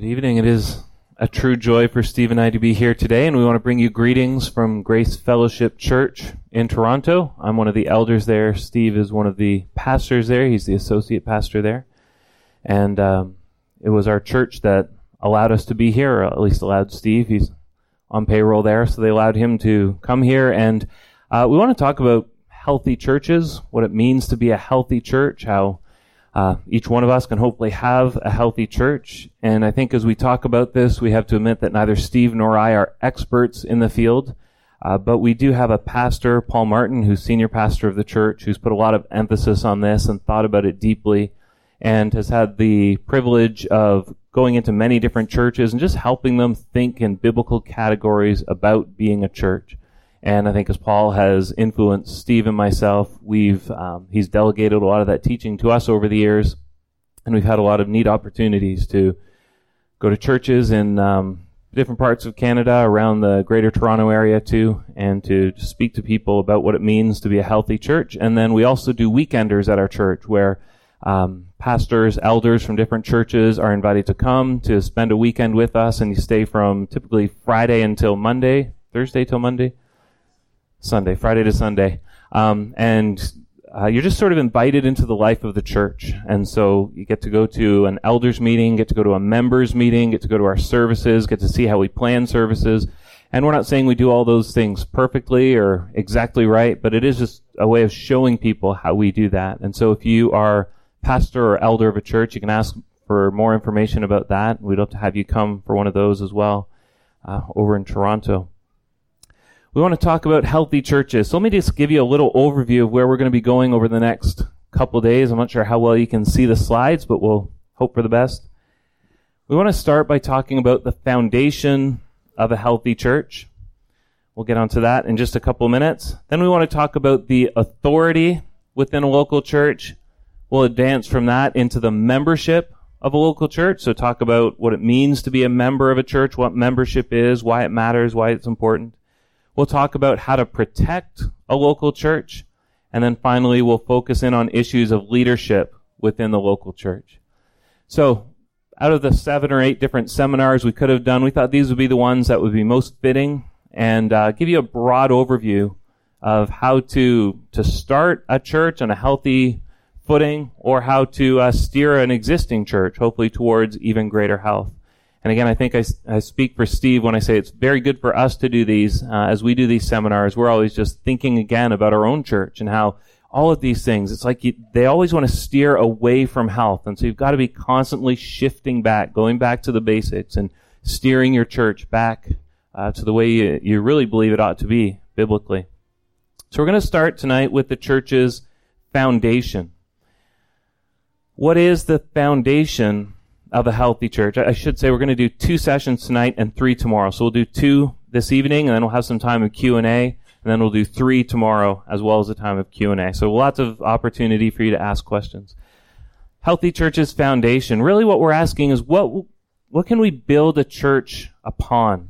Good evening. It is a true joy for Steve and I to be here today, and we want to bring you greetings from Grace Fellowship Church in Toronto. I'm one of the elders there. Steve is one of the pastors there. He's the associate pastor there. And it was our church that allowed us to be here, or at least allowed Steve. He's on payroll there, so they allowed him to come here. And we want to talk about healthy churches, what it means to be a healthy church, how each one of us can hopefully have a healthy church. And I think as we talk about this, we have to admit that neither Steve nor I are experts in the field, but we do have a pastor, Paul Martin, who's senior pastor of the church, who's put a lot of emphasis on this and thought about it deeply and has had the privilege of going into many different churches and just helping them think in biblical categories about being a church. And I think as Paul has influenced Steve and myself, he's delegated a lot of that teaching to us over the years, and we've had a lot of neat opportunities to go to churches in different parts of Canada, around the Greater Toronto area too, and to speak to people about what it means to be a healthy church. And then we also do weekenders at our church where pastors, elders from different churches are invited to come to spend a weekend with us, and you stay from typically Friday to Sunday. You're just sort of invited into the life of the church. And so you get to go to an elders meeting, get to go to a members meeting, get to go to our services, get to see how we plan services. And we're not saying we do all those things perfectly or exactly right, but it is just a way of showing people how we do that. And so if you are pastor or elder of a church, you can ask for more information about that. We'd love to have you come for one of those as well over in Toronto. We want to talk about healthy churches. So let me just give you a little overview of where we're going to be going over the next couple days. I'm not sure how well you can see the slides, but we'll hope for the best. We want to start by talking about the foundation of a healthy church. We'll get onto that in just a couple minutes. Then we want to talk about the authority within a local church. We'll advance from that into the membership of a local church. So talk about what it means to be a member of a church, what membership is, why it matters, why it's important. We'll talk about how to protect a local church. And then finally, we'll focus in on issues of leadership within the local church. So out of the 7 or 8 different seminars we could have done, we thought these would be the ones that would be most fitting and give you a broad overview of how to start a church on a healthy footing, or how to steer an existing church, hopefully towards even greater health. And again, I think I speak for Steve when I say it's very good for us to do these. As we do these seminars, we're always just thinking again about our own church and how all of these things, it's like they always want to steer away from health. And so you've got to be constantly shifting back, going back to the basics and steering your church back to the way you really believe it ought to be biblically. So we're going to start tonight with the church's foundation. What is the foundation of a healthy church? I should say we're going to do 2 sessions tonight and 3 tomorrow. So we'll do 2 this evening, and then we'll have some time of Q&A, and then we'll do 3 tomorrow as well as a time of Q&A. So lots of opportunity for you to ask questions. Healthy church's foundation. Really what we're asking is what can we build a church upon?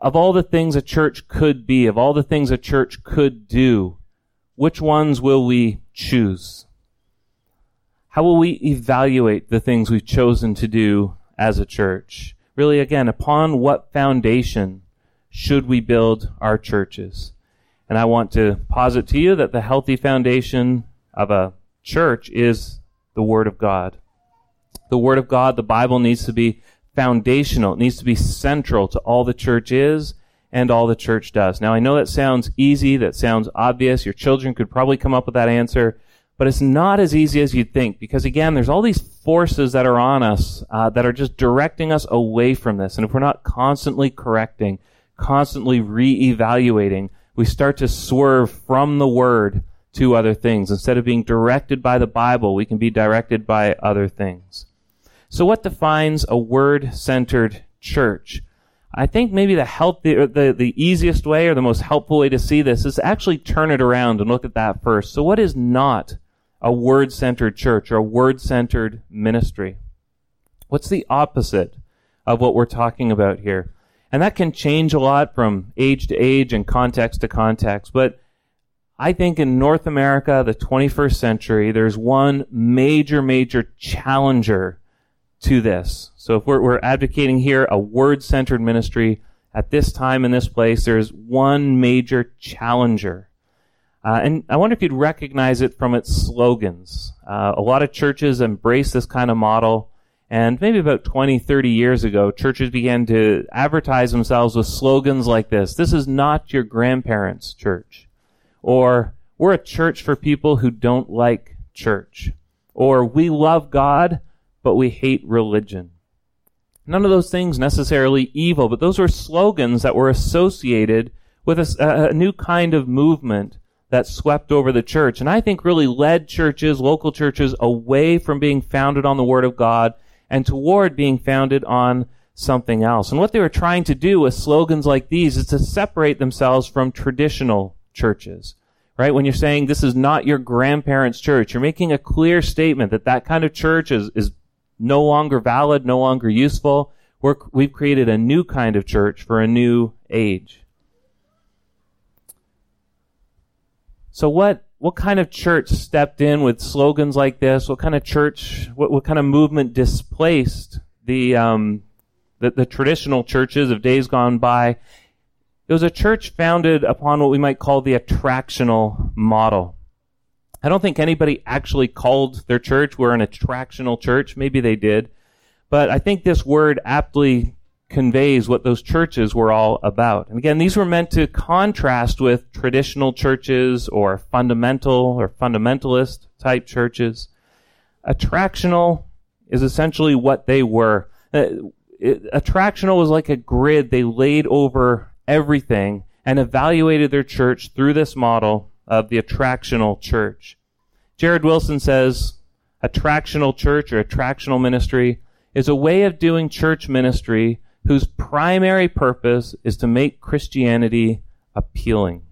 Of all the things a church could be, of all the things a church could do, which ones will we choose? How will we evaluate the things we've chosen to do as a church? Really, again, upon what foundation should we build our churches? And I want to posit to you that the healthy foundation of a church is the Word of God. The Word of God, the Bible, needs to be foundational. It needs to be central to all the church is and all the church does. Now, I know that sounds easy. That sounds obvious. Your children could probably come up with that answer. But it's not as easy as you'd think, because again, there's all these forces that are on us that are just directing us away from this. And if we're not constantly correcting, constantly reevaluating, we start to swerve from the Word to other things. Instead of being directed by the Bible, we can be directed by other things. So what defines a Word-centered church? I think maybe the easiest way or the most helpful way to see this is to actually turn it around and look at that first. So what is not a Word-centered church or a Word-centered ministry? What's the opposite of what we're talking about here? And that can change a lot from age to age and context to context. But I think in North America, the 21st century, there's one major challenger to this. So if we're advocating here a word-centered ministry, at this time in this place, there's one major challenger. And I wonder if you'd recognize it from its slogans. A lot of churches embrace this kind of model. And maybe about 20, 30 years ago, churches began to advertise themselves with slogans like this. This is not your grandparents' church. Or, we're a church for people who don't like church. Or, we love God, but we hate religion. None of those things necessarily evil, but those were slogans that were associated with a new kind of movement that swept over the church, and I think really led churches, local churches, away from being founded on the Word of God and toward being founded on something else. And what they were trying to do with slogans like these is to separate themselves from traditional churches, right? When you're saying this is not your grandparents' church, you're making a clear statement that that kind of church is no longer valid, no longer useful. We've created a new kind of church for a new age. So what kind of church stepped in with slogans like this? What kind of church, what kind of movement displaced the traditional churches of days gone by? It was a church founded upon what we might call the attractional model. I don't think anybody actually called their church, we're an attractional church. Maybe they did. But I think this word aptly conveys what those churches were all about. And again, these were meant to contrast with traditional churches or fundamental or fundamentalist type churches. Attractional is essentially what they were. Attractional was like a grid. They laid over everything and evaluated their church through this model of the attractional church. Jared Wilson says, attractional church or attractional ministry is a way of doing church ministry whose primary purpose is to make Christianity appealing.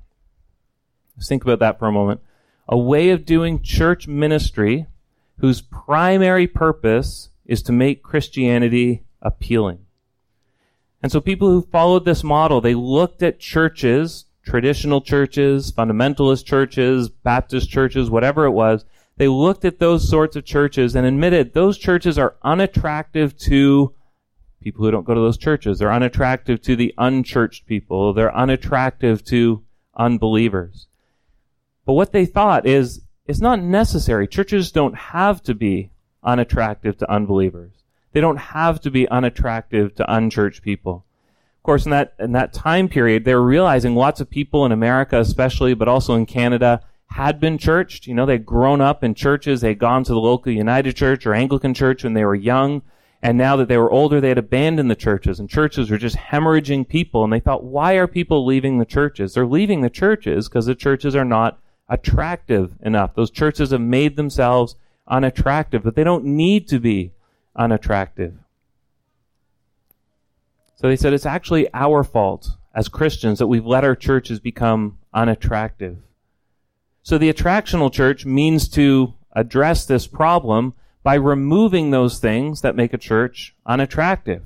Let's think about that for a moment. A way of doing church ministry whose primary purpose is to make Christianity appealing. And so people who followed this model, they looked at churches, traditional churches, fundamentalist churches, Baptist churches, whatever it was, they looked at those sorts of churches and admitted those churches are unattractive to people who don't go to those churches. They're unattractive to the unchurched people. They're unattractive to unbelievers. But what they thought is, it's not necessary. Churches don't have to be unattractive to unbelievers. They don't have to be unattractive to unchurched people. Of course, in that time period, they were realizing lots of people in America especially, but also in Canada, had been churched. You know, they'd grown up in churches. They'd gone to the local United Church or Anglican Church when they were young. And now that they were older, they had abandoned the churches. And churches were just hemorrhaging people. And they thought, why are people leaving the churches? They're leaving the churches because the churches are not attractive enough. Those churches have made themselves unattractive, but they don't need to be unattractive. So they said, it's actually our fault as Christians that we've let our churches become unattractive. So the attractional church means to address this problem by removing those things that make a church unattractive,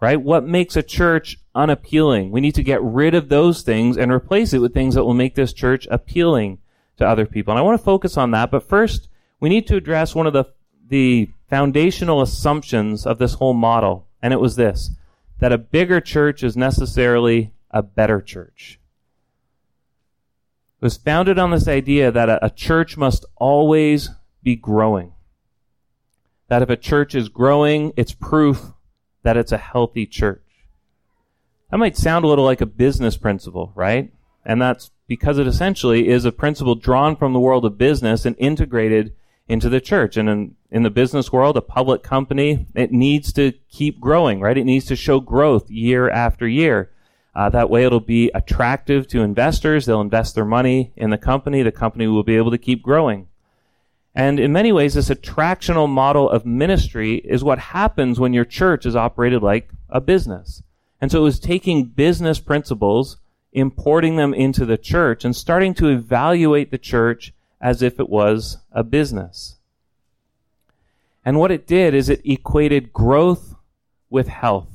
right? What makes a church unappealing? We need to get rid of those things and replace it with things that will make this church appealing to other people. And I want to focus on that, but first we need to address one of the foundational assumptions of this whole model, and it was this, that a bigger church is necessarily a better church. It was founded on this idea that a church must always be growing. That if a church is growing, it's proof that it's a healthy church. That might sound a little like a business principle, right? And that's because it essentially is a principle drawn from the world of business and integrated into the church. And in the business world, a public company, it needs to keep growing, right? It needs to show growth year after year. That way it'll be attractive to investors. They'll invest their money in the company. The company will be able to keep growing. And in many ways, this attractional model of ministry is what happens when your church is operated like a business. And so it was taking business principles, importing them into the church, and starting to evaluate the church as if it was a business. And what it did is it equated growth with health.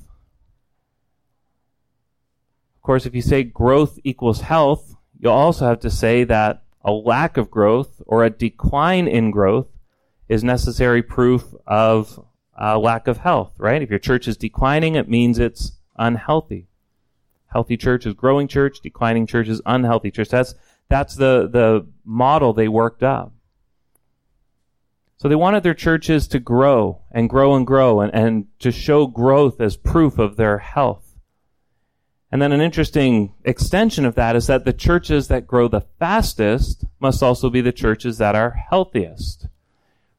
Of course, if you say growth equals health, you'll also have to say that a lack of growth or a decline in growth is necessary proof of lack of health, right? If your church is declining, it means it's unhealthy. Healthy church is growing church. Declining church is unhealthy church. That's the model they worked up. So they wanted their churches to grow and grow and grow and to show growth as proof of their health. And then an interesting extension of that is that the churches that grow the fastest must also be the churches that are healthiest,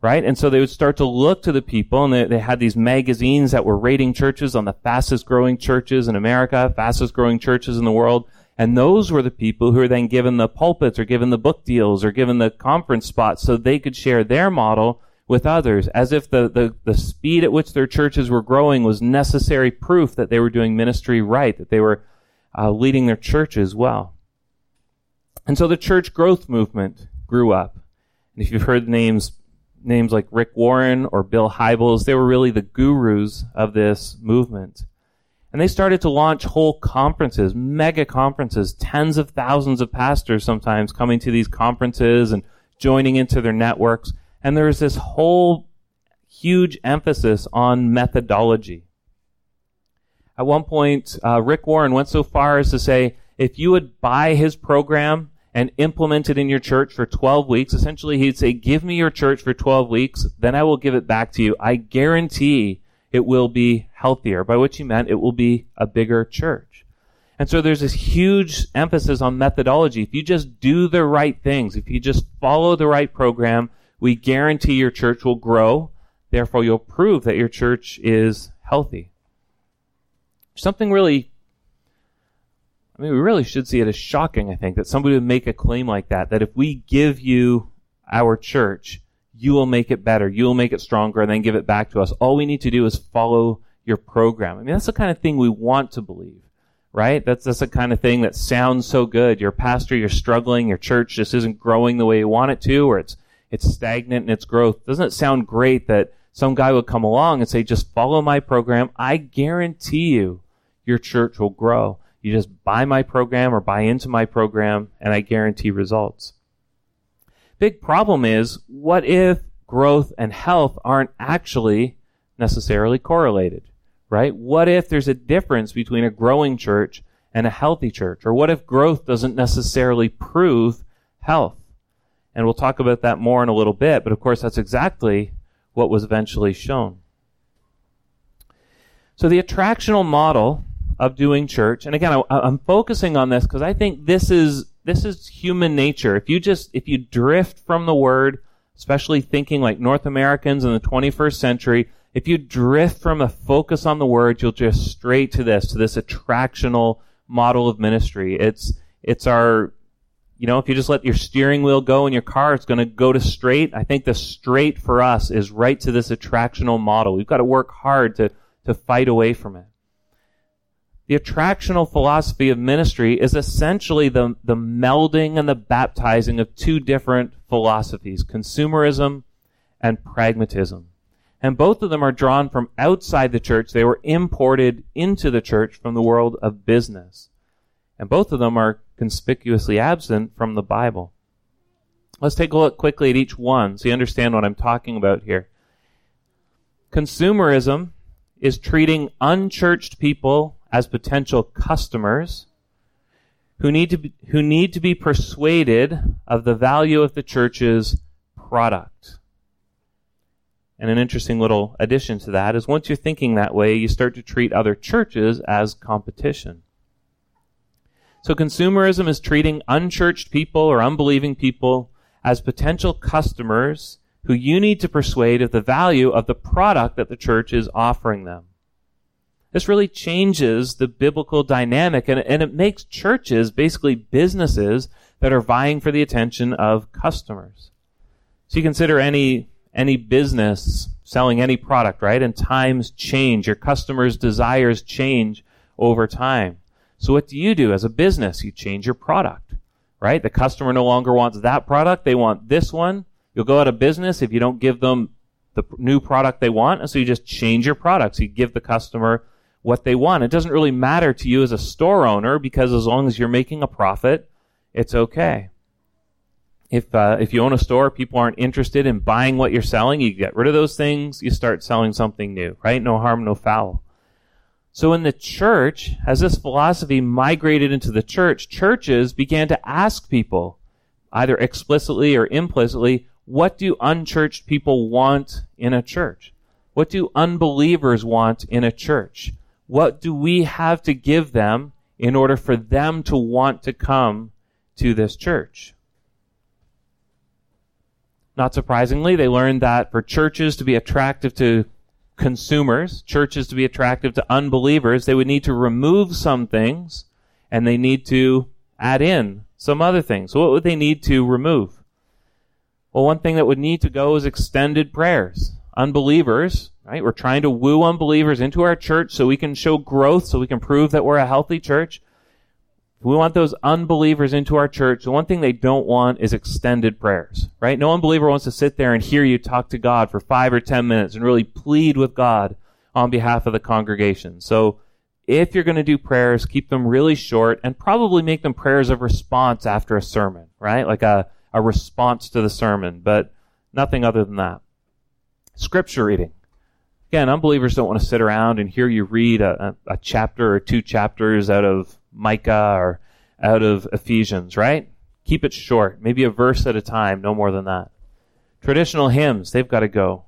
right? And so they would start to look to the people, and they had these magazines that were rating churches on the fastest growing churches in America, fastest growing churches in the world. And those were the people who were then given the pulpits or given the book deals or given the conference spots so they could share their model with others, as if the speed at which their churches were growing was necessary proof that they were doing ministry right, that they were leading their churches well. And so the church growth movement grew up. And if you've heard names like Rick Warren or Bill Hybels, they were really the gurus of this movement. And they started to launch whole conferences, mega conferences, tens of thousands of pastors sometimes coming to these conferences and joining into their networks. And there was this whole huge emphasis on methodology. At one point, Rick Warren went so far as to say, if you would buy his program and implement it in your church for 12 weeks, essentially he'd say, give me your church for 12 weeks, then I will give it back to you. I guarantee it will be healthier, by which he meant it will be a bigger church. And so there's this huge emphasis on methodology. If you just do the right things, if you just follow the right program, we guarantee your church will grow. Therefore, you'll prove that your church is healthy. Something really, we really should see it as shocking, I think, that somebody would make a claim like that, that if we give you our church, you will make it better, you will make it stronger, and then give it back to us. All we need to do is follow your program. I mean, that's the kind of thing we want to believe, right? That's the kind of thing that sounds so good. Your pastor, you're struggling, your church just isn't growing the way you want it to, or it's stagnant in its growth. Doesn't it sound great that some guy would come along and say, just follow my program. I guarantee you your church will grow. You just buy my program or buy into my program, and I guarantee results. Big problem is, what if growth and health aren't actually necessarily correlated, right? What if there's a difference between a growing church and a healthy church? Or what if growth doesn't necessarily prove health? And we'll talk about that more in a little bit, but of course that's exactly what was eventually shown. So the attractional model of doing church, and again, I'm focusing on this because I think this is human nature. If you drift from the word, especially thinking like North Americans in the 21st century, if you drift from a focus on the word, you'll just straight to this attractional model of ministry. It's our, you know, if you just let your steering wheel go in your car, it's going to go to straight. I think the straight for us is right to this attractional model. We've got to work hard to fight away from it. The attractional philosophy of ministry is essentially the melding and the baptizing of two different philosophies, consumerism and pragmatism. And both of them are drawn from outside the church. They were imported into the church from the world of business. And both of them are conspicuously absent from the Bible. Let's take a look quickly at each one so you understand what I'm talking about here. Consumerism is treating unchurched people as potential customers who need to be persuaded of the value of the church's product. And an interesting little addition to that is once you're thinking that way, you start to treat other churches as competition. So consumerism is treating unchurched people or unbelieving people as potential customers who you need to persuade of the value of the product that the church is offering them. This really changes the biblical dynamic, and it makes churches basically businesses that are vying for the attention of customers. So you consider any business selling any product, right? And times change. Your customers' desires change over time. So what do? As a business, you change your product, right? The customer no longer wants that product. They want this one. You'll go out of business if you don't give them the new product they want. And so you just change your products. You give the customer what they want. It doesn't really matter to you as a store owner because as long as you're making a profit, it's okay. If you own a store, people aren't interested in buying what you're selling. You get rid of those things. You start selling something new, right? No harm, no foul. So in the church, as this philosophy migrated into the church, churches began to ask people, either explicitly or implicitly, what do unchurched people want in a church? What do unbelievers want in a church? What do we have to give them in order for them to want to come to this church? Not surprisingly, they learned that for churches to be attractive to consumers, churches to be attractive to unbelievers, they would need to remove some things and they need to add in some other things. So what would they need to remove? Well, one thing that would need to go is extended prayers. Unbelievers, right? We're trying to woo unbelievers into our church so we can show growth, so we can prove that we're a healthy church. We want those unbelievers into our church. The one thing they don't want is extended prayers, right? No unbeliever wants to sit there and hear you talk to God for 5 or 10 minutes and really plead with God on behalf of the congregation. So if you're going to do prayers, keep them really short and probably make them prayers of response after a sermon, right? Like a response to the sermon, but nothing other than that. Scripture reading. Again, unbelievers don't want to sit around and hear you read a chapter or two chapters out of Micah or out of Ephesians, right? Keep it short, maybe a verse at a time, no more than that. Traditional hymns, they've got to go,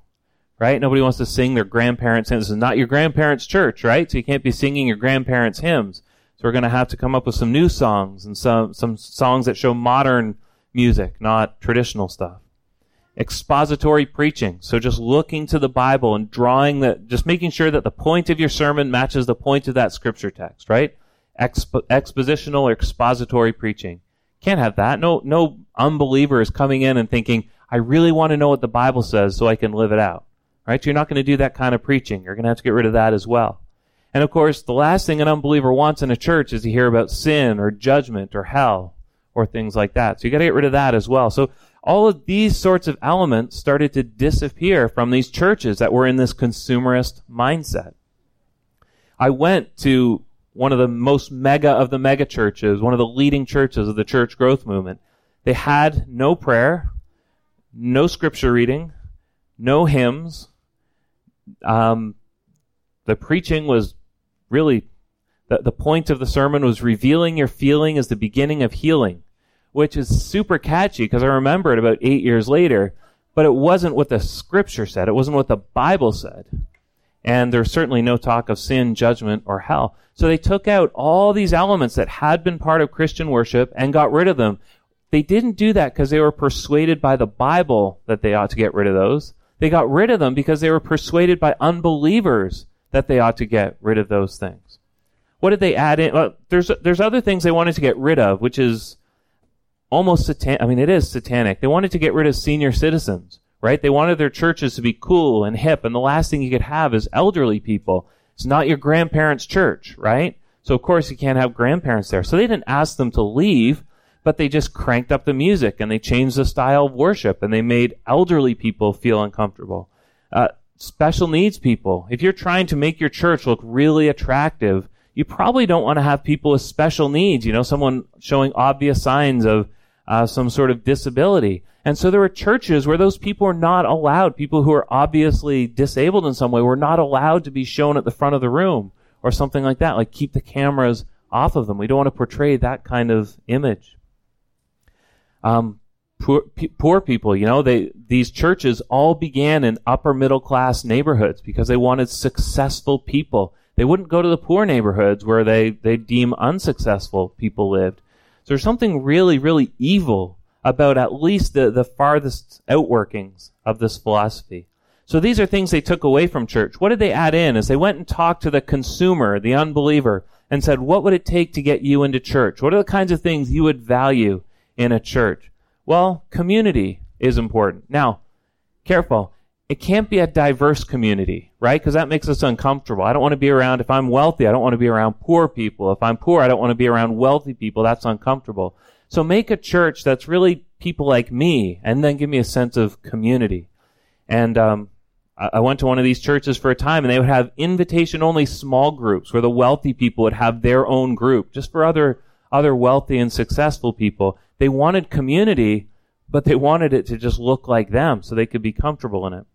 right? Nobody wants to sing their grandparents' hymns. This is not your grandparents' church, right? So you can't be singing your grandparents' hymns. So we're going to have to come up with some new songs and some songs that show modern music, not traditional stuff. Expository preaching, so just looking to the Bible and drawing that, just making sure that the point of your sermon matches the point of that scripture text, right? Expositional or expository preaching. Can't have that. No unbeliever is coming in and thinking, I really want to know what the Bible says so I can live it out. Right? You're not going to do that kind of preaching. You're going to have to get rid of that as well. And of course, the last thing an unbeliever wants in a church is to hear about sin or judgment or hell or things like that. So you got to get rid of that as well. So all of these sorts of elements started to disappear from these churches that were in this consumerist mindset. I went to one of the most mega of the mega churches, one of the leading churches of the church growth movement. They had no prayer, no scripture reading, no hymns. The preaching was really, the point of the sermon was revealing your feeling is the beginning of healing, which is super catchy because I remember it about 8 years later, but it wasn't what the scripture said. It wasn't what the Bible said. And there's certainly no talk of sin, judgment, or hell. So they took out all these elements that had been part of Christian worship and got rid of them. They didn't do that because they were persuaded by the Bible that they ought to get rid of those. They got rid of them because they were persuaded by unbelievers that they ought to get rid of those things. What did they add in? Well, there's other things they wanted to get rid of, which is almost satanic. I mean, it is satanic. They wanted to get rid of senior citizens. Right? They wanted their churches to be cool and hip, and the last thing you could have is elderly people. It's not your grandparents' church, right? So, of course, you can't have grandparents there. So they didn't ask them to leave, but they just cranked up the music, and they changed the style of worship, and they made elderly people feel uncomfortable. Special needs people. If you're trying to make your church look really attractive, you probably don't want to have people with special needs, you know, someone showing obvious signs of some sort of disability. And so there were churches where those people were not allowed. People who are obviously disabled in some way were not allowed to be shown at the front of the room or something like that. Like, keep the cameras off of them. We don't want to portray that kind of image. Poor people, you know, these churches all began in upper middle class neighborhoods because they wanted successful people. They wouldn't go to the poor neighborhoods where they deem unsuccessful people lived. So there's something really, really evil about at least the farthest outworkings of this philosophy. So these are things they took away from church. What did they add in? Is they went and talked to the consumer, the unbeliever, and said, what would it take to get you into church? What are the kinds of things you would value in a church? Well, community is important. Now, careful. It can't be a diverse community, right? Because that makes us uncomfortable. I don't want to be around, if I'm wealthy, I don't want to be around poor people. If I'm poor, I don't want to be around wealthy people. That's uncomfortable. So make a church that's really people like me, and then give me a sense of community. And I went to one of these churches for a time, and they would have invitation-only small groups where the wealthy people would have their own group, just for other wealthy and successful people. They wanted community, but they wanted it to just look like them so they could be comfortable in it.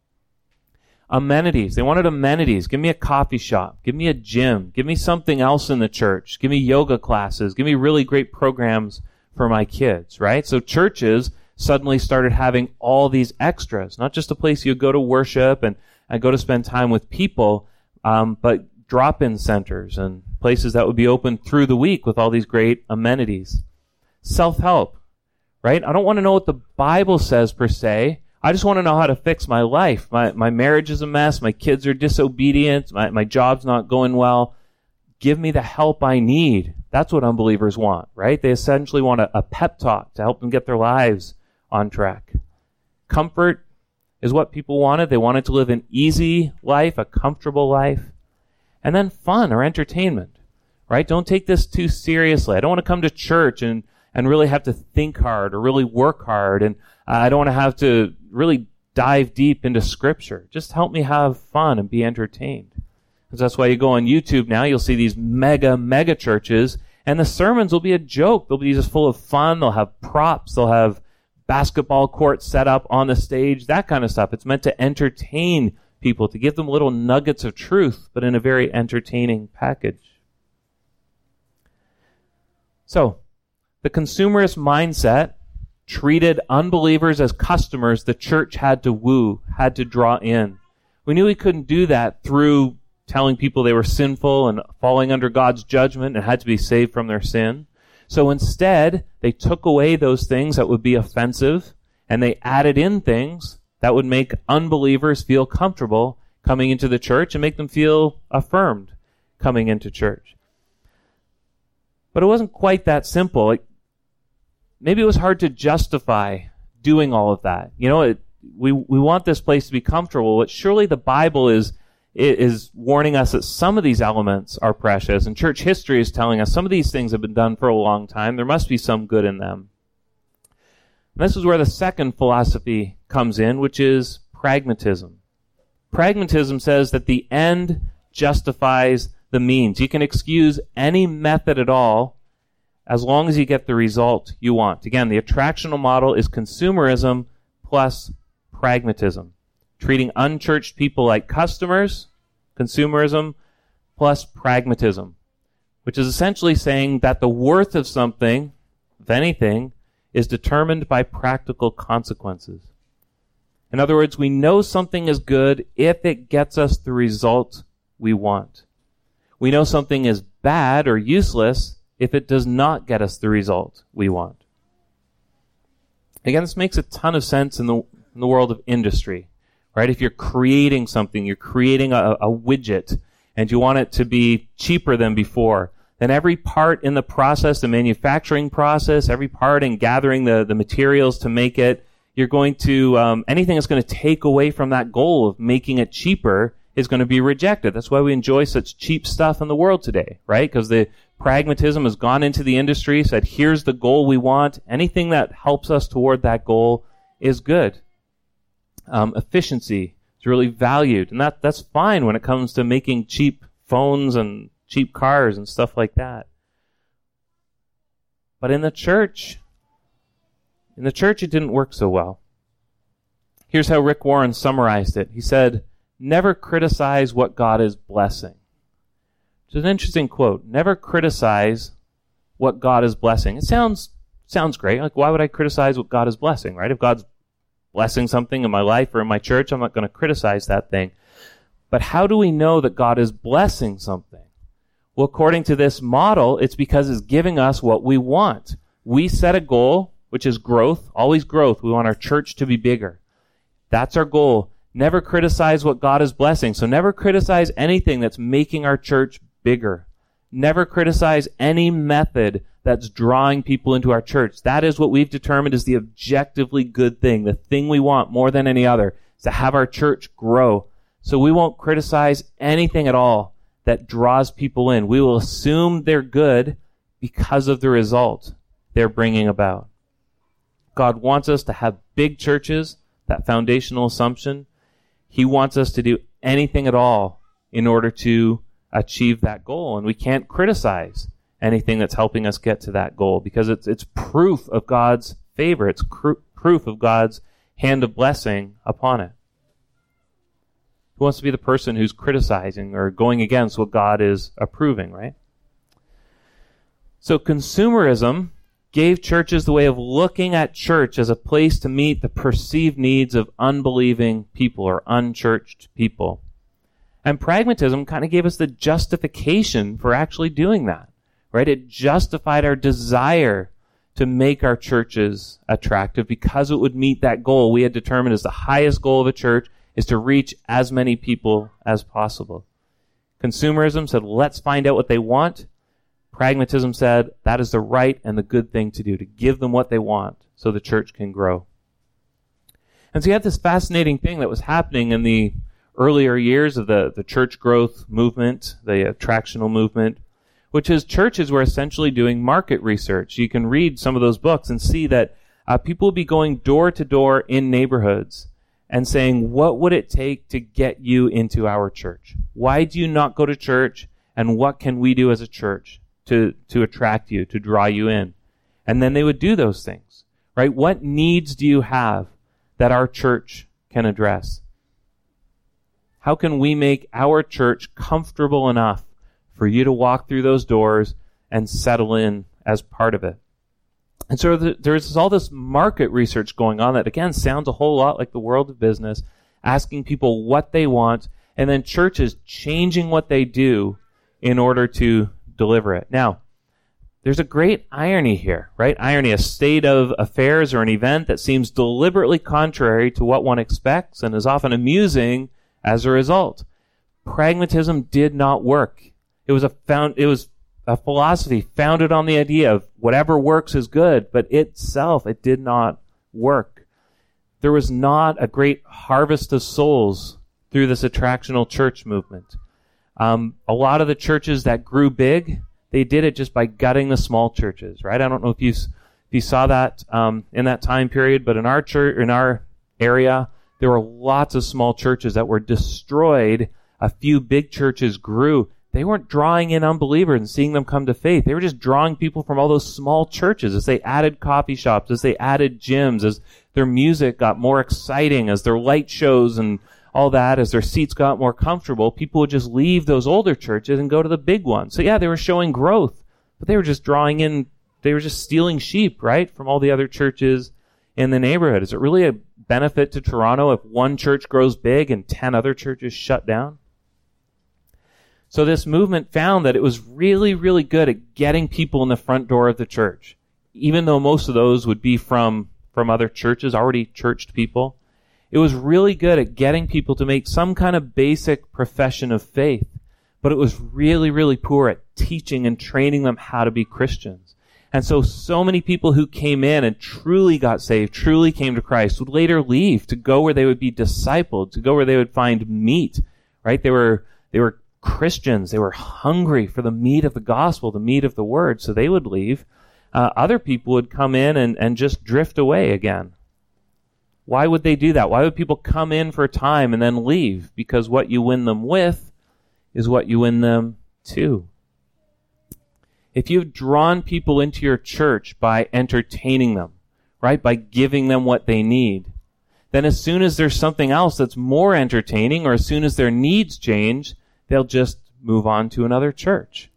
Amenities. They wanted amenities. Give me a coffee shop. Give me a gym. Give me something else in the church. Give me yoga classes. Give me really great programs for my kids, right? So churches suddenly started having all these extras, not just a place you go to worship and go to spend time with people, but drop-in centers and places that would be open through the week with all these great amenities. Self-help, right? I don't want to know what the Bible says per se. I just want to know how to fix my life. My marriage is a mess. My kids are disobedient. My job's not going well. Give me the help I need. That's what unbelievers want, right? They essentially want a pep talk to help them get their lives on track. Comfort is what people wanted. They wanted to live an easy life, a comfortable life. And then fun or entertainment, right? Don't take this too seriously. I don't want to come to church and really have to think hard or really work hard. And I don't want to have to really dive deep into Scripture. Just help me have fun and be entertained. Because that's why you go on YouTube now, you'll see these mega churches, and the sermons will be a joke. They'll be just full of fun. They'll have props. They'll have basketball courts set up on the stage, that kind of stuff. It's meant to entertain people, to give them little nuggets of truth, but in a very entertaining package. So, the consumerist mindset treated unbelievers as customers the church had to woo, had to draw in. We knew we couldn't do that through telling people they were sinful and falling under God's judgment and had to be saved from their sin. So instead, they took away those things that would be offensive, and they added in things that would make unbelievers feel comfortable coming into the church and make them feel affirmed coming into church. But it wasn't quite that simple. Maybe it was hard to justify doing all of that. You know, we want this place to be comfortable, but surely the Bible is warning us that some of these elements are precious, and church history is telling us some of these things have been done for a long time. There must be some good in them. And this is where the second philosophy comes in, which is pragmatism. Pragmatism says that the end justifies the means. You can excuse any method at all as long as you get the result you want. Again, the attractional model is consumerism plus pragmatism. Treating unchurched people like customers, consumerism, plus pragmatism, which is essentially saying that the worth of something, if anything, is determined by practical consequences. In other words, we know something is good if it gets us the result we want. We know something is bad or useless if it does not get us the result we want. Again, this makes a ton of sense in the world of industry. Right? If you're creating something, you're creating a widget, and you want it to be cheaper than before, then every part in the process, the manufacturing process, every part in gathering the materials to make it, you're going to, anything that's going to take away from that goal of making it cheaper is going to be rejected. That's why we enjoy such cheap stuff in the world today, right? Because the pragmatism has gone into the industry, said, here's the goal we want. Anything that helps us toward that goal is good. Efficiency is really valued. And that's fine when it comes to making cheap phones and cheap cars and stuff like that. But in the church it didn't work so well. Here's how Rick Warren summarized it. He said, never criticize what God is blessing. Which is an interesting quote. Never criticize what God is blessing. It sounds great. Like, why would I criticize what God is blessing, right? If God's blessing something in my life or in my church, I'm not going to criticize that thing. But how do we know that God is blessing something? Well, according to this model, it's because it's giving us what we want. We set a goal, which is growth, always growth. We want our church to be bigger. That's our goal. Never criticize what God is blessing. So never criticize anything that's making our church bigger. Never criticize any method that's drawing people into our church. That is what we've determined is the objectively good thing, the thing we want more than any other, is to have our church grow. So we won't criticize anything at all that draws people in. We will assume they're good because of the result they're bringing about. God wants us to have big churches, that foundational assumption. He wants us to do anything at all in order to achieve that goal, and we can't criticize anything that's helping us get to that goal, because it's proof of God's favor. It's cr- proof of God's hand of blessing upon it? Who wants to be the person who's criticizing or going against what God is approving, right? So consumerism gave churches the way of looking at church as a place to meet the perceived needs of unbelieving people or unchurched people. And pragmatism kind of gave us the justification for actually doing that, right? It justified our desire to make our churches attractive because it would meet that goal we had determined as the highest goal of a church is to reach as many people as possible. Consumerism said, let's find out what they want. Pragmatism said, that is the right and the good thing to do, to give them what they want so the church can grow. And so you have this fascinating thing that was happening in the earlier years of the church growth movement, the attractional movement, which is churches were essentially doing market research. You can read some of those books and see that people will be going door to door in neighborhoods and saying, what would it take to get you into our church? Why do you not go to church? And what can we do as a church to attract you, to draw you in? And then they would do those things, right? What needs do you have that our church can address? How can we make our church comfortable enough for you to walk through those doors and settle in as part of it? And so there's all this market research going on that, again, sounds a whole lot like the world of business, asking people what they want, and then churches changing what they do in order to deliver it. Now, there's a great irony here, right? Irony, a state of affairs or an event that seems deliberately contrary to what one expects and is often amusing. As a result, pragmatism did not work. It was a philosophy founded on the idea of whatever works is good, but itself, it did not work. There was not a great harvest of souls through this attractional church movement. A lot of the churches that grew big, they did it just by gutting the small churches, right? I don't know if you saw that in that time period, but in our church, in our area, there were lots of small churches that were destroyed. A few big churches grew. They weren't drawing in unbelievers and seeing them come to faith. They were just drawing people from all those small churches as they added coffee shops, as they added gyms, as their music got more exciting, as their light shows and all that, as their seats got more comfortable, people would just leave those older churches and go to the big ones. So yeah, they were showing growth, but they were just drawing in, they were just stealing sheep, right, from all the other churches in the neighborhood. Is it really a benefit to Toronto if one church grows big and 10 other churches shut down? So this movement found that it was really, really good at getting people in the front door of the church, even though most of those would be from other churches, already churched people. It was really good at getting people to make some kind of basic profession of faith, but it was really, really poor at teaching and training them how to be Christians. And so many people who came in and truly got saved, truly came to Christ, would later leave to go where they would be discipled, to go where they would find meat, right? They were Christians. They were hungry for the meat of the gospel, the meat of the word, so they would leave. Other people would come in and just drift away again. Why would they do that? Why would people come in for a time and then leave? Because what you win them with is what you win them to. If you've drawn people into your church by entertaining them, right, by giving them what they need, then as soon as there's something else that's more entertaining or as soon as their needs change, they'll just move on to another church,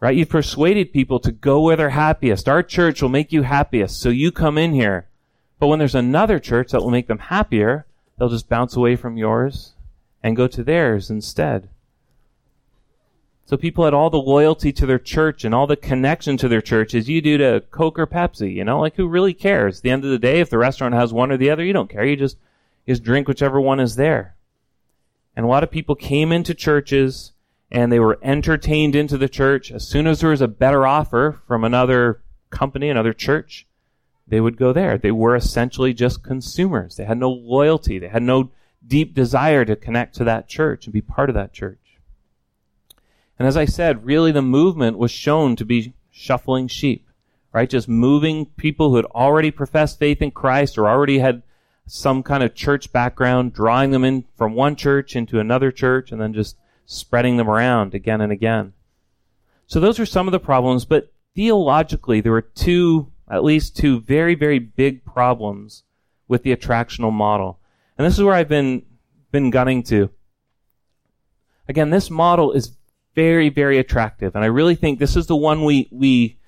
right? You've persuaded people to go where they're happiest. Our church will make you happiest, so you come in here. But when there's another church that will make them happier, they'll just bounce away from yours and go to theirs instead. So people had all the loyalty to their church and all the connection to their church as you do to Coke or Pepsi, you know? Like, who really cares? At the end of the day, if the restaurant has one or the other, you don't care. You just drink whichever one is there. And a lot of people came into churches and they were entertained into the church. As soon as there was a better offer from another company, another church, they would go there. They were essentially just consumers. They had no loyalty. They had no deep desire to connect to that church and be part of that church. And as I said, really the movement was shown to be shuffling sheep, right? Just moving people who had already professed faith in Christ or already had some kind of church background, drawing them in from one church into another church, and then just spreading them around again and again. So those were some of the problems, but theologically there were two at least two very, very big problems with the attractional model. And this is where I've been gunning to. Again, this model is very, very attractive, and I really think this is the one we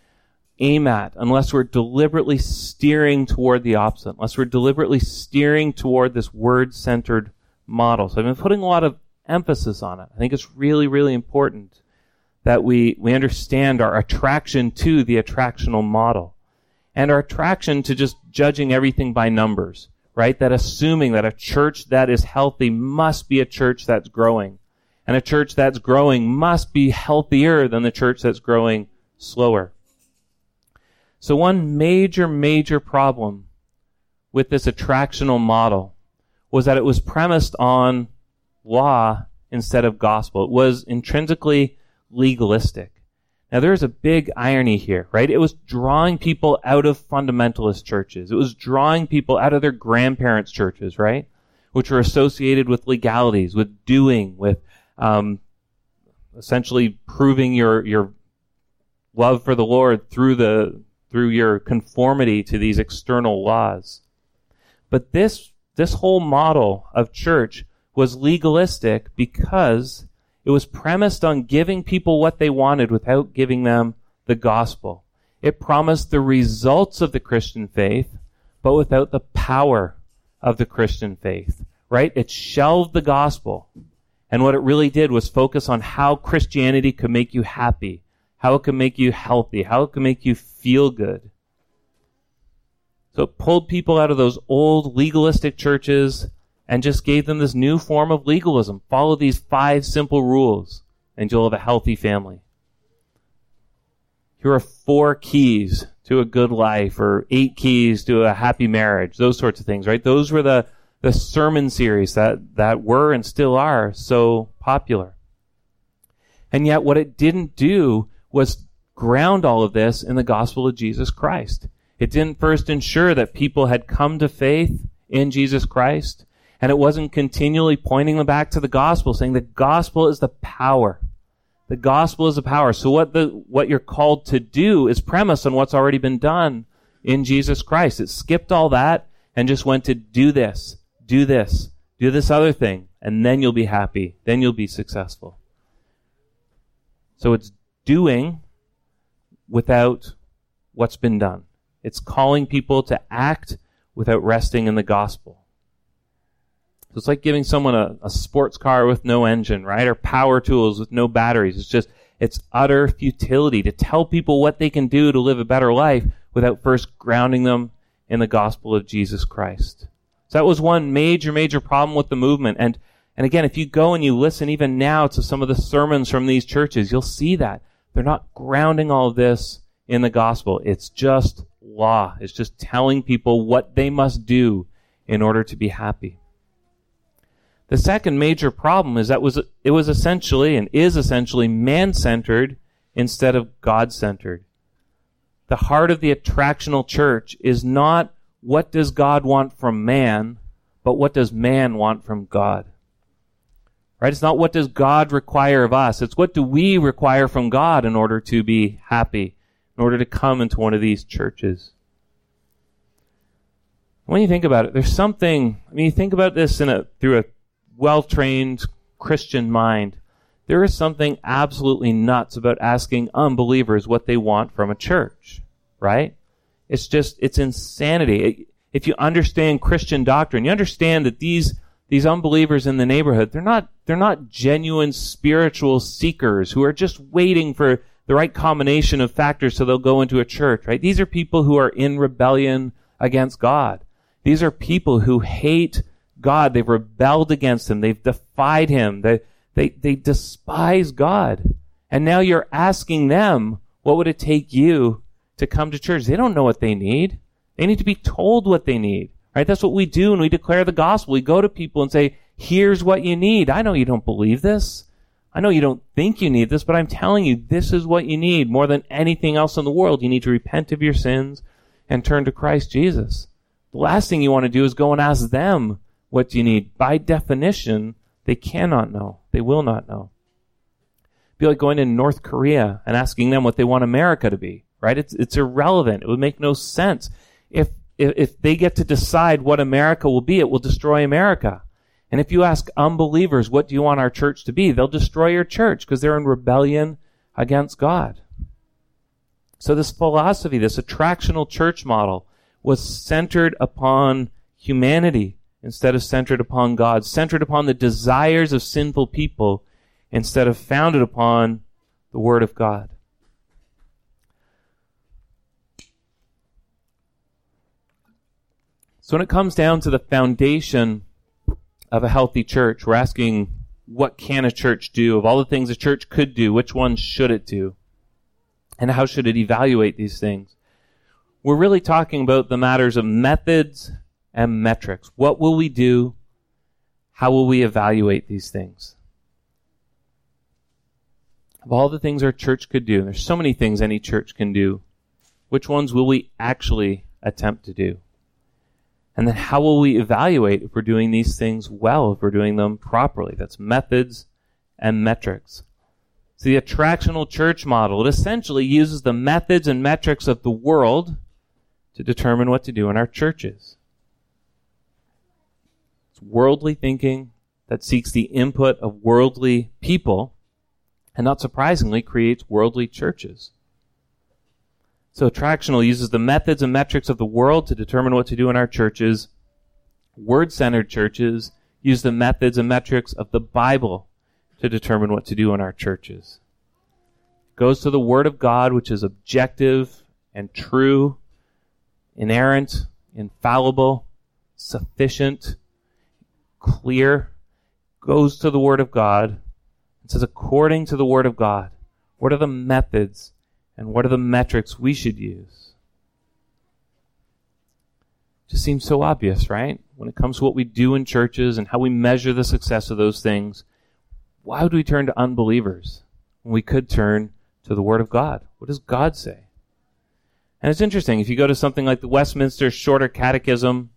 aim at unless we're deliberately steering toward the opposite, unless we're deliberately steering toward this word-centered model. So I've been putting a lot of emphasis on it. I think it's really, really important that we understand our attraction to the attractional model and our attraction to just judging everything by numbers, right? That assuming that a church that is healthy must be a church that's growing, and a church that's growing must be healthier than the church that's growing slower. So one major, major problem with this attractional model was that it was premised on law instead of gospel. It was intrinsically legalistic. Now, there's a big irony here, right? It was drawing people out of fundamentalist churches. It was drawing people out of their grandparents' churches, right? Which were associated with legalities, with doing, with essentially proving your love for the Lord through your conformity to these external laws. But this whole model of church was legalistic because it was premised on giving people what they wanted without giving them the gospel. It promised the results of the Christian faith, but without the power of the Christian faith, right? It shelved the gospel. And what it really did was focus on how Christianity could make you happy, how it could make you healthy, how it could make you feel good. So it pulled people out of those old legalistic churches and just gave them this new form of legalism. Follow these 5 simple rules, and you'll have a healthy family. Here are 4 keys to a good life, or 8 keys to a happy marriage, those sorts of things, right? Those were the sermon series that were and still are so popular. And yet what it didn't do was ground all of this in the gospel of Jesus Christ. It didn't first ensure that people had come to faith in Jesus Christ, and it wasn't continually pointing them back to the gospel, saying the gospel is the power. The gospel is the power. So what you're called to do is premised on what's already been done in Jesus Christ. It skipped all that and just went to do this, do this, do this other thing, and then you'll be happy. Then you'll be successful. So it's doing without what's been done. It's calling people to act without resting in the gospel. So it's like giving someone a sports car with no engine, right? Or power tools with no batteries. It's utter futility to tell people what they can do to live a better life without first grounding them in the gospel of Jesus Christ. So that was one major, major problem with the movement. And again, if you go and you listen even now to some of the sermons from these churches, you'll see that they're not grounding all of this in the gospel. It's just law. It's just telling people what they must do in order to be happy. The second major problem is that it was essentially and is essentially man-centered instead of God-centered. The heart of the attractional church is not what does God want from man, but what does man want from God. Right? It's not what does God require of us. It's what do we require from God in order to be happy, in order to come into one of these churches. When you think about it, there's something, I mean, you think about this through a well-trained Christian mind, there is something absolutely nuts about asking unbelievers what they want from a church, right? It's insanity. If you understand Christian doctrine, you understand that these unbelievers in the neighborhood, they're not genuine spiritual seekers who are just waiting for the right combination of factors so they'll go into a church, right? These are people who are in rebellion against God. These are people who hate God. They've rebelled against him. They've defied him. They despise God. And now you're asking them, what would it take you to come to church? They don't know what they need. They need to be told what they need, right? That's what we do when we declare the gospel. We go to people and say, here's what you need. I know you don't believe this. I know you don't think you need this, but I'm telling you, this is what you need more than anything else in the world. You need to repent of your sins and turn to Christ Jesus. The last thing you want to do is go and ask them, what do you need? By definition, they cannot know. They will not know. It'd be like going to North Korea and asking them what they want America to be, right? It's irrelevant. It would make no sense. If they get to decide what America will be, it will destroy America. And if you ask unbelievers, what do you want our church to be? They'll destroy your church because they're in rebellion against God. So this philosophy, this attractional church model, was centered upon humanity instead of centered upon God, centered upon the desires of sinful people instead of founded upon the Word of God. So when it comes down to the foundation of a healthy church, we're asking, what can a church do? Of all the things a church could do, which one should it do? And how should it evaluate these things? We're really talking about the matters of methods and metrics. What will we do? How will we evaluate these things? Of all the things our church could do, there's so many things any church can do. Which ones will we actually attempt to do? And then how will we evaluate if we're doing these things well, if we're doing them properly? That's methods and metrics. So the attractional church model, it essentially uses the methods and metrics of the world to determine what to do in our churches. It's worldly thinking that seeks the input of worldly people and, not surprisingly, creates worldly churches. So attractional uses the methods and metrics of the world to determine what to do in our churches. Word-centered churches use the methods and metrics of the Bible to determine what to do in our churches. It goes to the Word of God, which is objective and true, inerrant, infallible, sufficient, clear. It goes to the Word of God and says, according to the Word of God, what are the methods and what are the metrics we should use? Just seems so obvious, right? When it comes to what we do in churches and how we measure the success of those things, why would we turn to unbelievers when we could turn to the Word of God? What does God say? And it's interesting. If you go to something like the Westminster Shorter Catechism,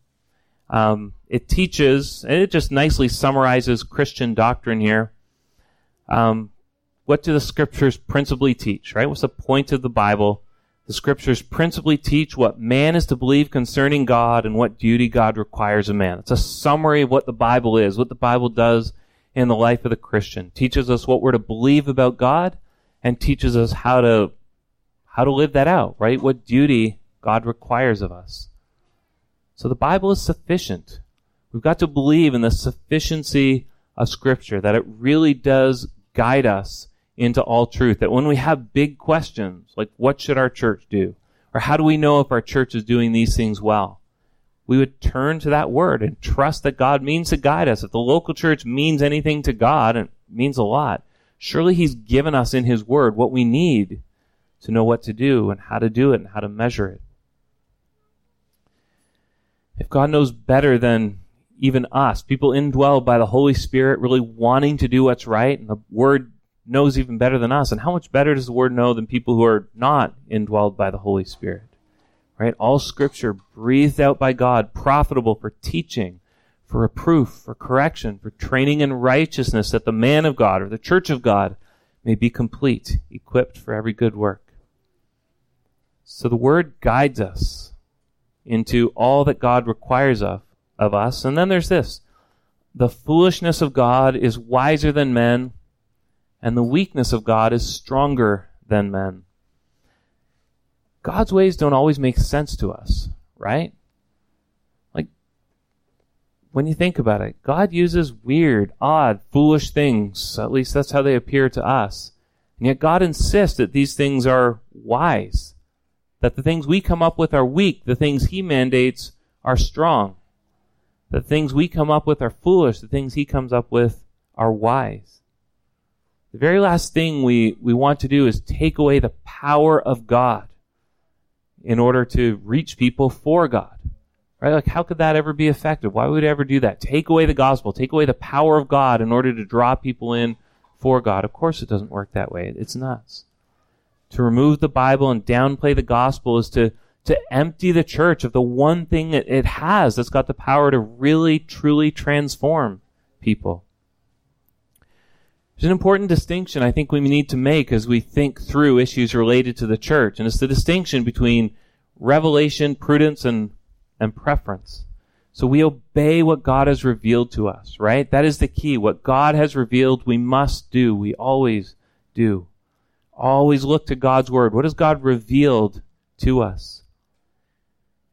it teaches, and it just nicely summarizes Christian doctrine here, what do the Scriptures principally teach, right? What's the point of the Bible? The Scriptures principally teach what man is to believe concerning God and what duty God requires of man. It's a summary of what the Bible is, what the Bible does in the life of the Christian. Teaches us what we're to believe about God and teaches us how to live that out, right? What duty God requires of us. So the Bible is sufficient. We've got to believe in the sufficiency of Scripture, that it really does guide us into all truth, that when we have big questions, like what should our church do? Or how do we know if our church is doing these things well? We would turn to that Word and trust that God means to guide us. If the local church means anything to God, and it means a lot, surely He's given us in His Word what we need to know what to do and how to do it and how to measure it. If God knows better than even us, people indwelled by the Holy Spirit really wanting to do what's right, and the Word knows even better than us. And how much better does the Word know than people who are not indwelled by the Holy Spirit? Right? All Scripture breathed out by God, profitable for teaching, for reproof, for correction, for training in righteousness, that the man of God or the church of God may be complete, equipped for every good work. So the Word guides us into all that God requires of us. And then there's this: the foolishness of God is wiser than men, and the weakness of God is stronger than men. God's ways don't always make sense to us, right? Like, when you think about it, God uses weird, odd, foolish things. At least that's how they appear to us. And yet God insists that these things are wise, that the things we come up with are weak, the things He mandates are strong. The things we come up with are foolish. The things He comes up with are wise. The very last thing we want to do is take away the power of God in order to reach people for God. Right? Like, how could that ever be effective? Why would we ever do that? Take away the gospel. Take away the power of God in order to draw people in for God. Of course it doesn't work that way. It's nuts. To remove the Bible and downplay the gospel is to empty the church of the one thing that it has that's got the power to really, truly transform people. It's an important distinction I think we need to make as we think through issues related to the church, and it's the distinction between revelation, prudence, and preference. So we obey what God has revealed to us, right? That is the key. What God has revealed, we must do. We always do. Always look to God's word. What has God revealed to us?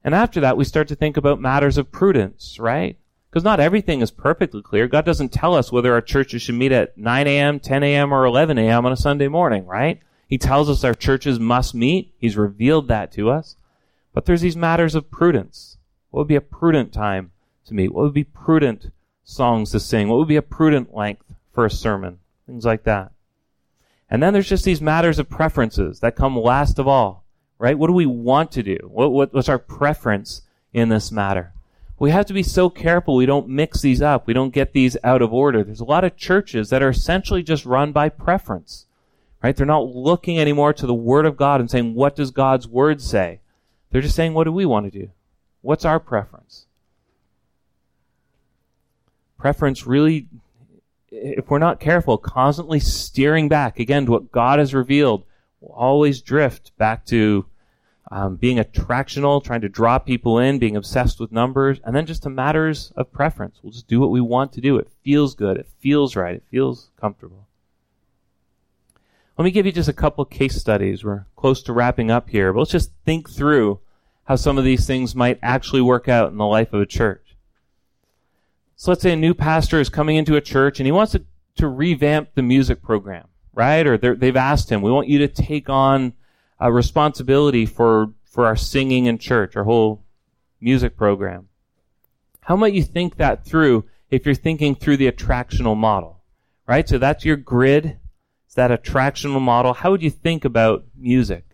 And after that, we start to think about matters of prudence, right? Because not everything is perfectly clear. God doesn't tell us whether our churches should meet at 9 a.m., 10 a.m., or 11 a.m. on a Sunday morning, right? He tells us our churches must meet. He's revealed that to us. But there's these matters of prudence. What would be a prudent time to meet? What would be prudent songs to sing? What would be a prudent length for a sermon? Things like that. And then there's just these matters of preferences that come last of all, right? What do we want to do? What's our preference in this matter? We have to be so careful we don't mix these up. We don't get these out of order. There's a lot of churches that are essentially just run by preference, right? They're not looking anymore to the Word of God and saying, what does God's Word say? They're just saying, what do we want to do? What's our preference? Preference really, if we're not careful, constantly steering back, again, to what God has revealed, will always drift back to being attractional, trying to draw people in, being obsessed with numbers, and then just to matters of preference. We'll just do what we want to do. It feels good. It feels right. It feels comfortable. Let me give you just a couple case studies. We're close to wrapping up here, but let's just think through how some of these things might actually work out in the life of a church. So let's say a new pastor is coming into a church and he wants to revamp the music program, right? Or they've asked him, we want you to take on a responsibility for our singing in church, our whole music program. How might you think that through if you're thinking through the attractional model, right? So that's your grid. It's that attractional model. How would you think about music?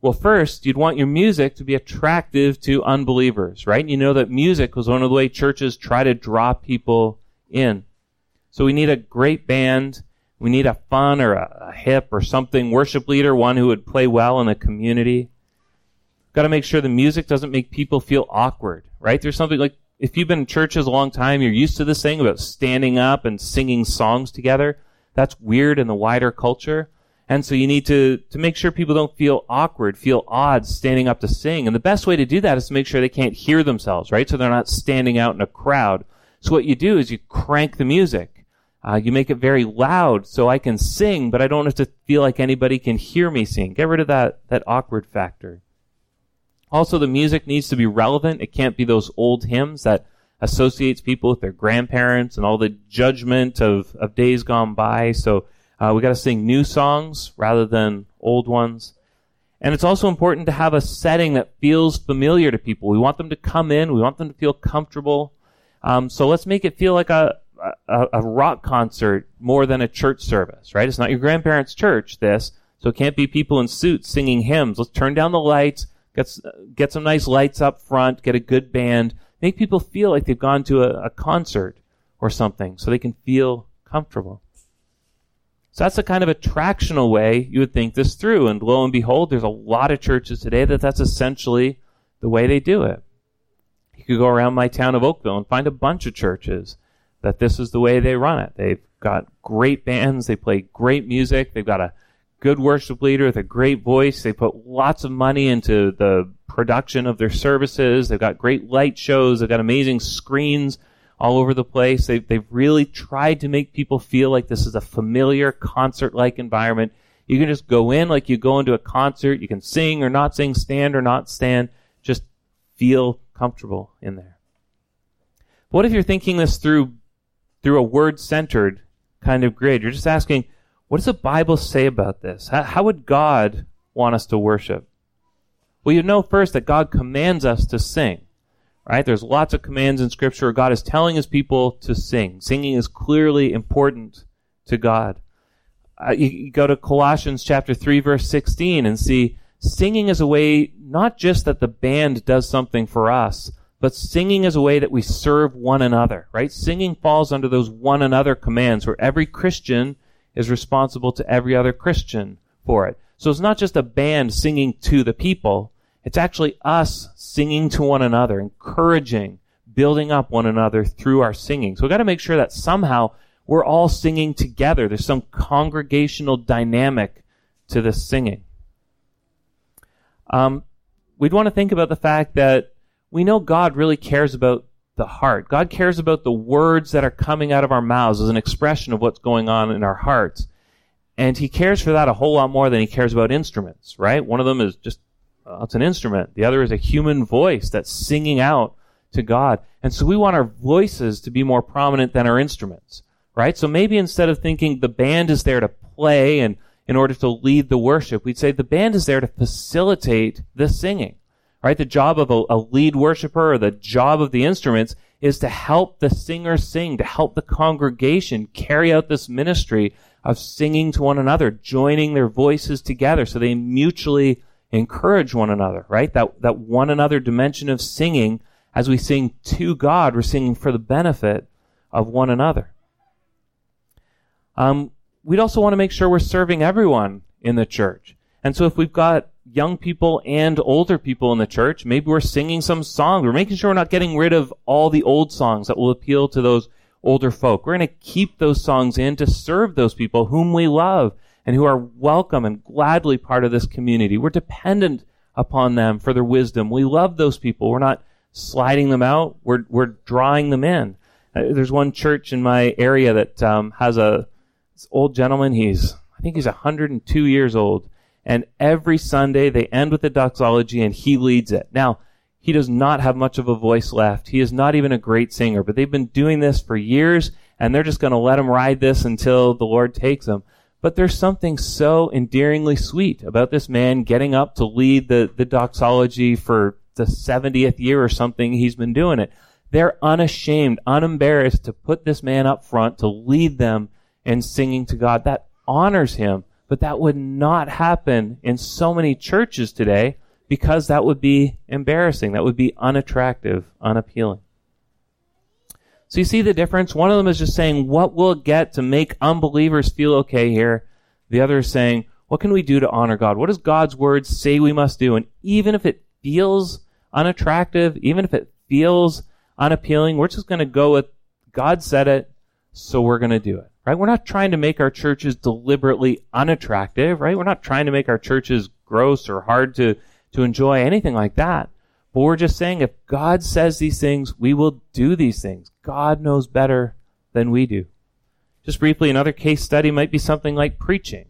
Well, first, you'd want your music to be attractive to unbelievers, right? You know that music was one of the way churches try to draw people in. So we need a great band. We need a fun or a hip or something worship leader, one who would play well in the community. Got to make sure the music doesn't make people feel awkward, right? There's something like, if you've been in churches a long time, you're used to this thing about standing up and singing songs together. That's weird in the wider culture. And so you need to make sure people don't feel awkward, feel odd standing up to sing. And the best way to do that is to make sure they can't hear themselves, right? So they're not standing out in a crowd. So what you do is you crank the music. You make it very loud so I can sing, but I don't have to feel like anybody can hear me sing. Get rid of that awkward factor. Also, the music needs to be relevant. It can't be those old hymns that associates people with their grandparents and all the judgment of days gone by. So we got to sing new songs rather than old ones. And it's also important to have a setting that feels familiar to people. We want them to come in. We want them to feel comfortable. So let's make it feel like a rock concert more than a church service, right? It's not your grandparents' church, this. So it can't be people in suits singing hymns. Let's turn down the lights, get some nice lights up front, get a good band, make people feel like they've gone to a concert or something so they can feel comfortable. So that's the kind of attractional way you would think this through. And lo and behold, there's a lot of churches today that's essentially the way they do it. You could go around my town of Oakville and find a bunch of churches that this is the way they run it. They've got great bands. They play great music. They've got a good worship leader with a great voice. They put lots of money into the production of their services. They've got great light shows. They've got amazing screens all over the place. They've really tried to make people feel like this is a familiar concert-like environment. You can just go in like you go into a concert. You can sing or not sing, stand or not stand. Just feel comfortable in there. But what if you're thinking this through a word-centered kind of grid? You're just asking, what does the Bible say about this? How would God want us to worship? Well, you know first that God commands us to sing. Right? There's lots of commands in Scripture. God is telling his people to sing. Singing is clearly important to God. You go to Colossians chapter 3, verse 16 and see singing is a way not just that the band does something for us, but singing is a way that we serve one another. Right? Singing falls under those one another commands where every Christian is responsible to every other Christian for it. So it's not just a band singing to the people. It's actually us singing to one another, encouraging, building up one another through our singing. So we've got to make sure that somehow We're all singing together. There's some congregational dynamic to this singing. We'd want to think about the fact that we know God really cares about the heart. God cares about the words that are coming out of our mouths as an expression of what's going on in our hearts. And he cares for that a whole lot more than he cares about instruments, right? One of them is just, it's an instrument. The other is a human voice that's singing out to God. And so we want our voices to be more prominent than our instruments, right? So maybe instead of thinking the band is there to play and in order to lead the worship, we'd say the band is there to facilitate the singing, right? The job of a lead worshiper or the job of the instruments is to help the singer sing, to help the congregation carry out this ministry of singing to one another, joining their voices together so they mutually encourage one another, right? That one another dimension of singing, as we sing to God, we're singing for the benefit of one another. We'd also want to make sure we're serving everyone in the church. And so if we've got young people and older people in the church, maybe we're singing some songs. We're making sure we're not getting rid of all the old songs that will appeal to those older folk. We're going to keep those songs in to serve those people whom we love and who are welcome and gladly part of this community. We're dependent upon them for their wisdom. We love those people. We're not sliding them out. We're drawing them in. There's one church in my area that has this old gentleman. I think he's 102 years old. And every Sunday they end with the doxology and he leads it. Now, he does not have much of a voice left. He is not even a great singer, but they've been doing this for years and they're just going to let him ride this until the Lord takes him. But there's something so endearingly sweet about this man getting up to lead the doxology for the 70th year or something he's been doing it. They're unashamed, unembarrassed to put this man up front to lead them in singing to God. That honors him. But that would not happen in so many churches today because that would be embarrassing. That would be unattractive, unappealing. So you see the difference? One of them is just saying, what will it get to make unbelievers feel okay here? The other is saying, what can we do to honor God? What does God's word say we must do? And even if it feels unattractive, even if it feels unappealing, we're just going to go with God said it, so we're going to do it. Right? We're not trying to make our churches deliberately unattractive, right? We're not trying to make our churches gross or hard to enjoy, anything like that. But we're just saying if God says these things, we will do these things. God knows better than we do. Just briefly, another case study might be something like preaching,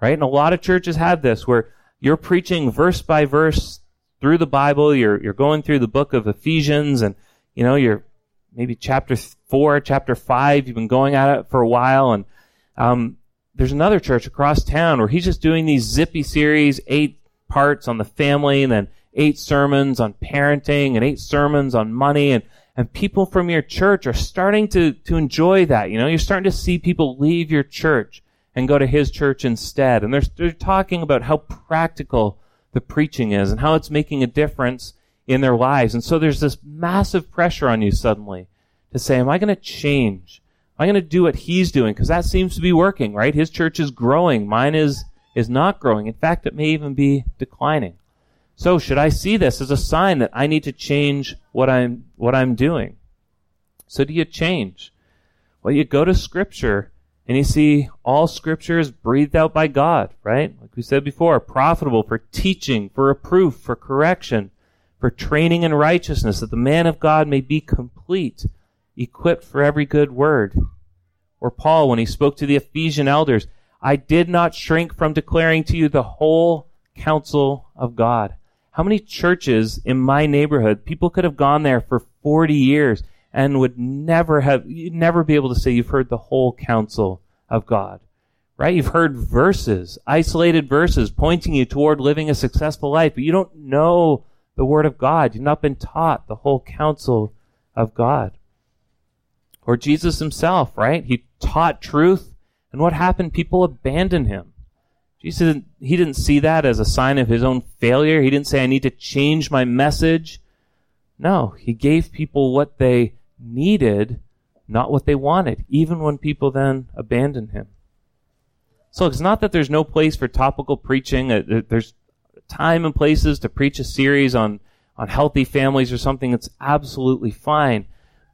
right? And a lot of churches have this where you're preaching verse by verse through the Bible. You're going through the book of Ephesians and, you know, you're maybe chapter 4, chapter 5, you've been going at it for a while, and there's another church across town where he's just doing these zippy series, 8 parts on the family, and then 8 sermons on parenting, and 8 sermons on money, and people from your church are starting to enjoy that. You know, you're starting to see people leave your church and go to his church instead, and they're talking about how practical the preaching is and how it's making a difference in their lives. And so there's this massive pressure on you suddenly to say, am I going to change? Am I going to do what he's doing? Because that seems to be working, right? His church is growing. Mine is not growing. In fact, it may even be declining. So should I see this as a sign that I need to change what I'm doing? So do you change? Well, you go to Scripture and you see all Scripture is breathed out by God, right? Like we said before, profitable for teaching, for reproof, for correction, for training in righteousness, that the man of God may be complete, equipped for every good word. Or Paul, when he spoke to the Ephesian elders, I did not shrink from declaring to you the whole counsel of God. How many churches in my neighborhood, people could have gone there for 40 years and would never be able to say you've heard the whole counsel of God, right? You've heard verses, isolated verses pointing you toward living a successful life, but you don't know the Word of God. You've not been taught the whole counsel of God. Or Jesus himself, right? He taught truth, and what happened? People abandoned him. Jesus, he didn't see that as a sign of his own failure. He didn't say, I need to change my message. No, he gave people what they needed, not what they wanted, even when people then abandoned him. So it's not that there's no place for topical preaching. There's time and places to preach a series on healthy families or something. It's absolutely fine.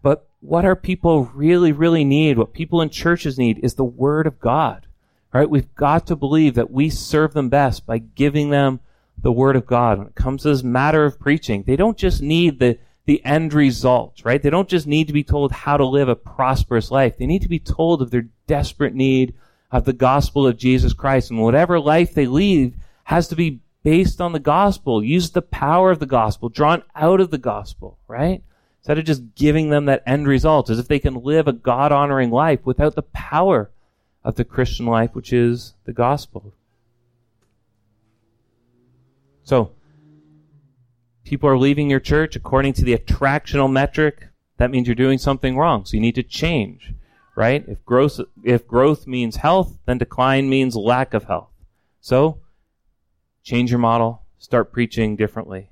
But what our people really, really need, what people in churches need, is the Word of God. All right, we've got to believe that we serve them best by giving them the Word of God. When it comes to this matter of preaching, they don't just need the end result, right? They don't just need to be told how to live a prosperous life. They need to be told of their desperate need of the gospel of Jesus Christ. And whatever life they lead has to be based on the gospel, use the power of the gospel, drawn out of the gospel, right? Instead of just giving them that end result, as if they can live a God-honoring life without the power of the Christian life, which is the gospel. So, people are leaving your church according to the attractional metric. That means you're doing something wrong, so you need to change, right? If growth means health, then decline means lack of health. So, change your model, start preaching differently.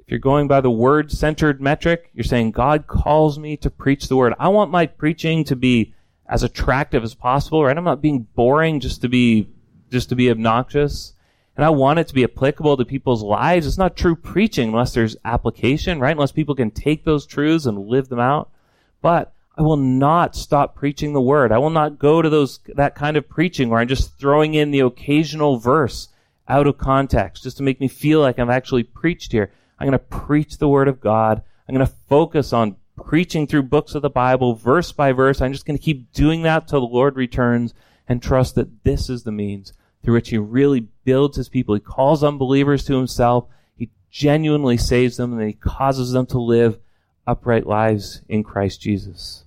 If you're going by the word-centered metric, you're saying, God calls me to preach the word. I want my preaching to be as attractive as possible, right? I'm not being boring just to be obnoxious. And I want it to be applicable to people's lives. It's not true preaching unless there's application, right? Unless people can take those truths and live them out. But I will not stop preaching the word. I will not go to that kind of preaching where I'm just throwing in the occasional verse out of context just to make me feel like I've actually preached here. I'm going to preach the Word of God. I'm going to focus on preaching through books of the Bible, verse by verse. I'm just going to keep doing that till the Lord returns, and trust that this is the means through which He really builds His people. He calls unbelievers to Himself. He genuinely saves them, and He causes them to live upright lives in Christ Jesus.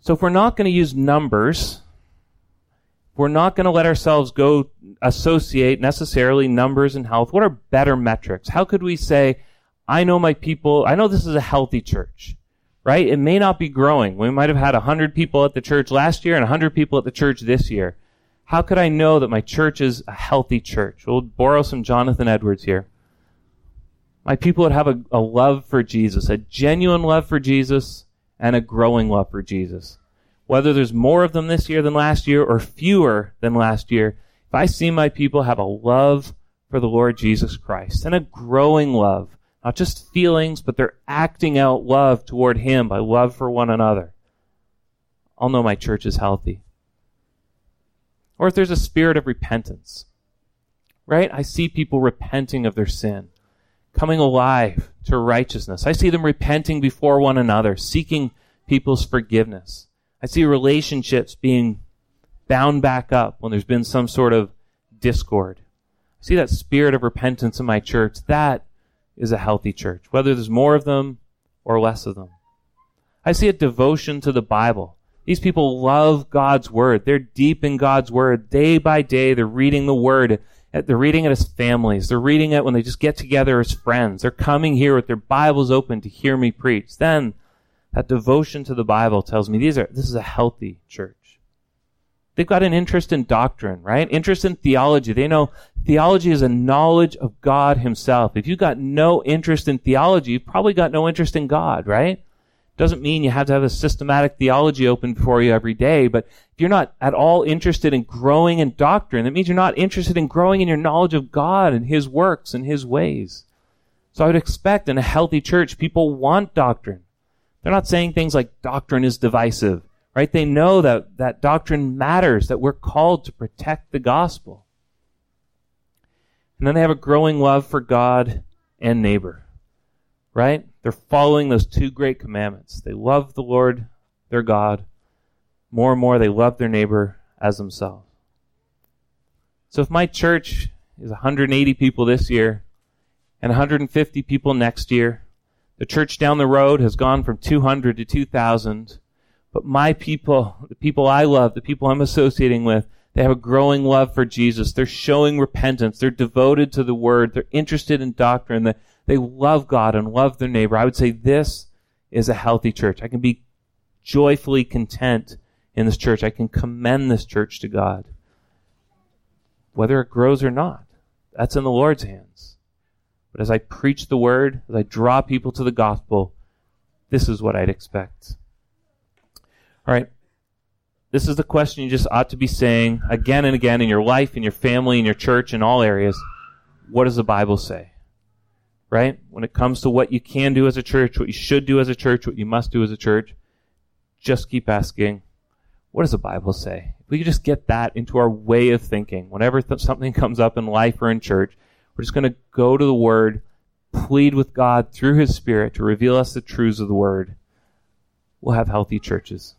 So if we're not going to use numbers, we're not going to let ourselves go associate necessarily numbers and health. What are better metrics? How could we say, I know my people, I know this is a healthy church, right? It may not be growing. We might have had 100 people at the church last year and 100 people at the church this year. How could I know that my church is a healthy church? We'll borrow some Jonathan Edwards here. My people would have a love for Jesus, a genuine love for Jesus, and a growing love for Jesus. Whether there's more of them this year than last year or fewer than last year, if I see my people have a love for the Lord Jesus Christ and a growing love, not just feelings, but they're acting out love toward Him by love for one another, I'll know my church is healthy. Or if there's a spirit of repentance, right? I see people repenting of their sin, coming alive to righteousness. I see them repenting before one another, seeking people's forgiveness. I see relationships being bound back up when there's been some sort of discord. I see that spirit of repentance in my church. That is a healthy church, whether there's more of them or less of them. I see a devotion to the Bible. These people love God's Word. They're deep in God's Word. Day by day, they're reading the Word. They're reading it as families. They're reading it when they just get together as friends. They're coming here with their Bibles open to hear me preach. Then, that devotion to the Bible tells me this is a healthy church. They've got an interest in doctrine, right? Interest in theology. They know theology is a knowledge of God Himself. If you've got no interest in theology, you've probably got no interest in God, right? Doesn't mean you have to have a systematic theology open before you every day, but if you're not at all interested in growing in doctrine, that means you're not interested in growing in your knowledge of God and His works and His ways. So I would expect in a healthy church, people want doctrine. They're not saying things like doctrine is divisive, right? They know that doctrine matters, that we're called to protect the gospel. And then they have a growing love for God and neighbor, right? They're following those two great commandments. They love the Lord, their God. More and more, they love their neighbor as themselves. So if my church is 180 people this year and 150 people next year, the church down the road has gone from 200 to 2,000, but my people, the people I love, the people I'm associating with, they have a growing love for Jesus. They're showing repentance. They're devoted to the Word. They're interested in doctrine. They love God and love their neighbor. I would say this is a healthy church. I can be joyfully content in this church. I can commend this church to God. Whether it grows or not, that's in the Lord's hands. But as I preach the Word, as I draw people to the gospel, this is what I'd expect. All right. This is the question you just ought to be saying again and again in your life, in your family, in your church, in all areas. What does the Bible say? right? When it comes to what you can do as a church, what you should do as a church, what you must do as a church, just keep asking, what does the Bible say? If we could just get that into our way of thinking, whenever something comes up in life or in church, we're just going to go to the Word, plead with God through His Spirit to reveal us the truths of the Word. We'll have healthy churches.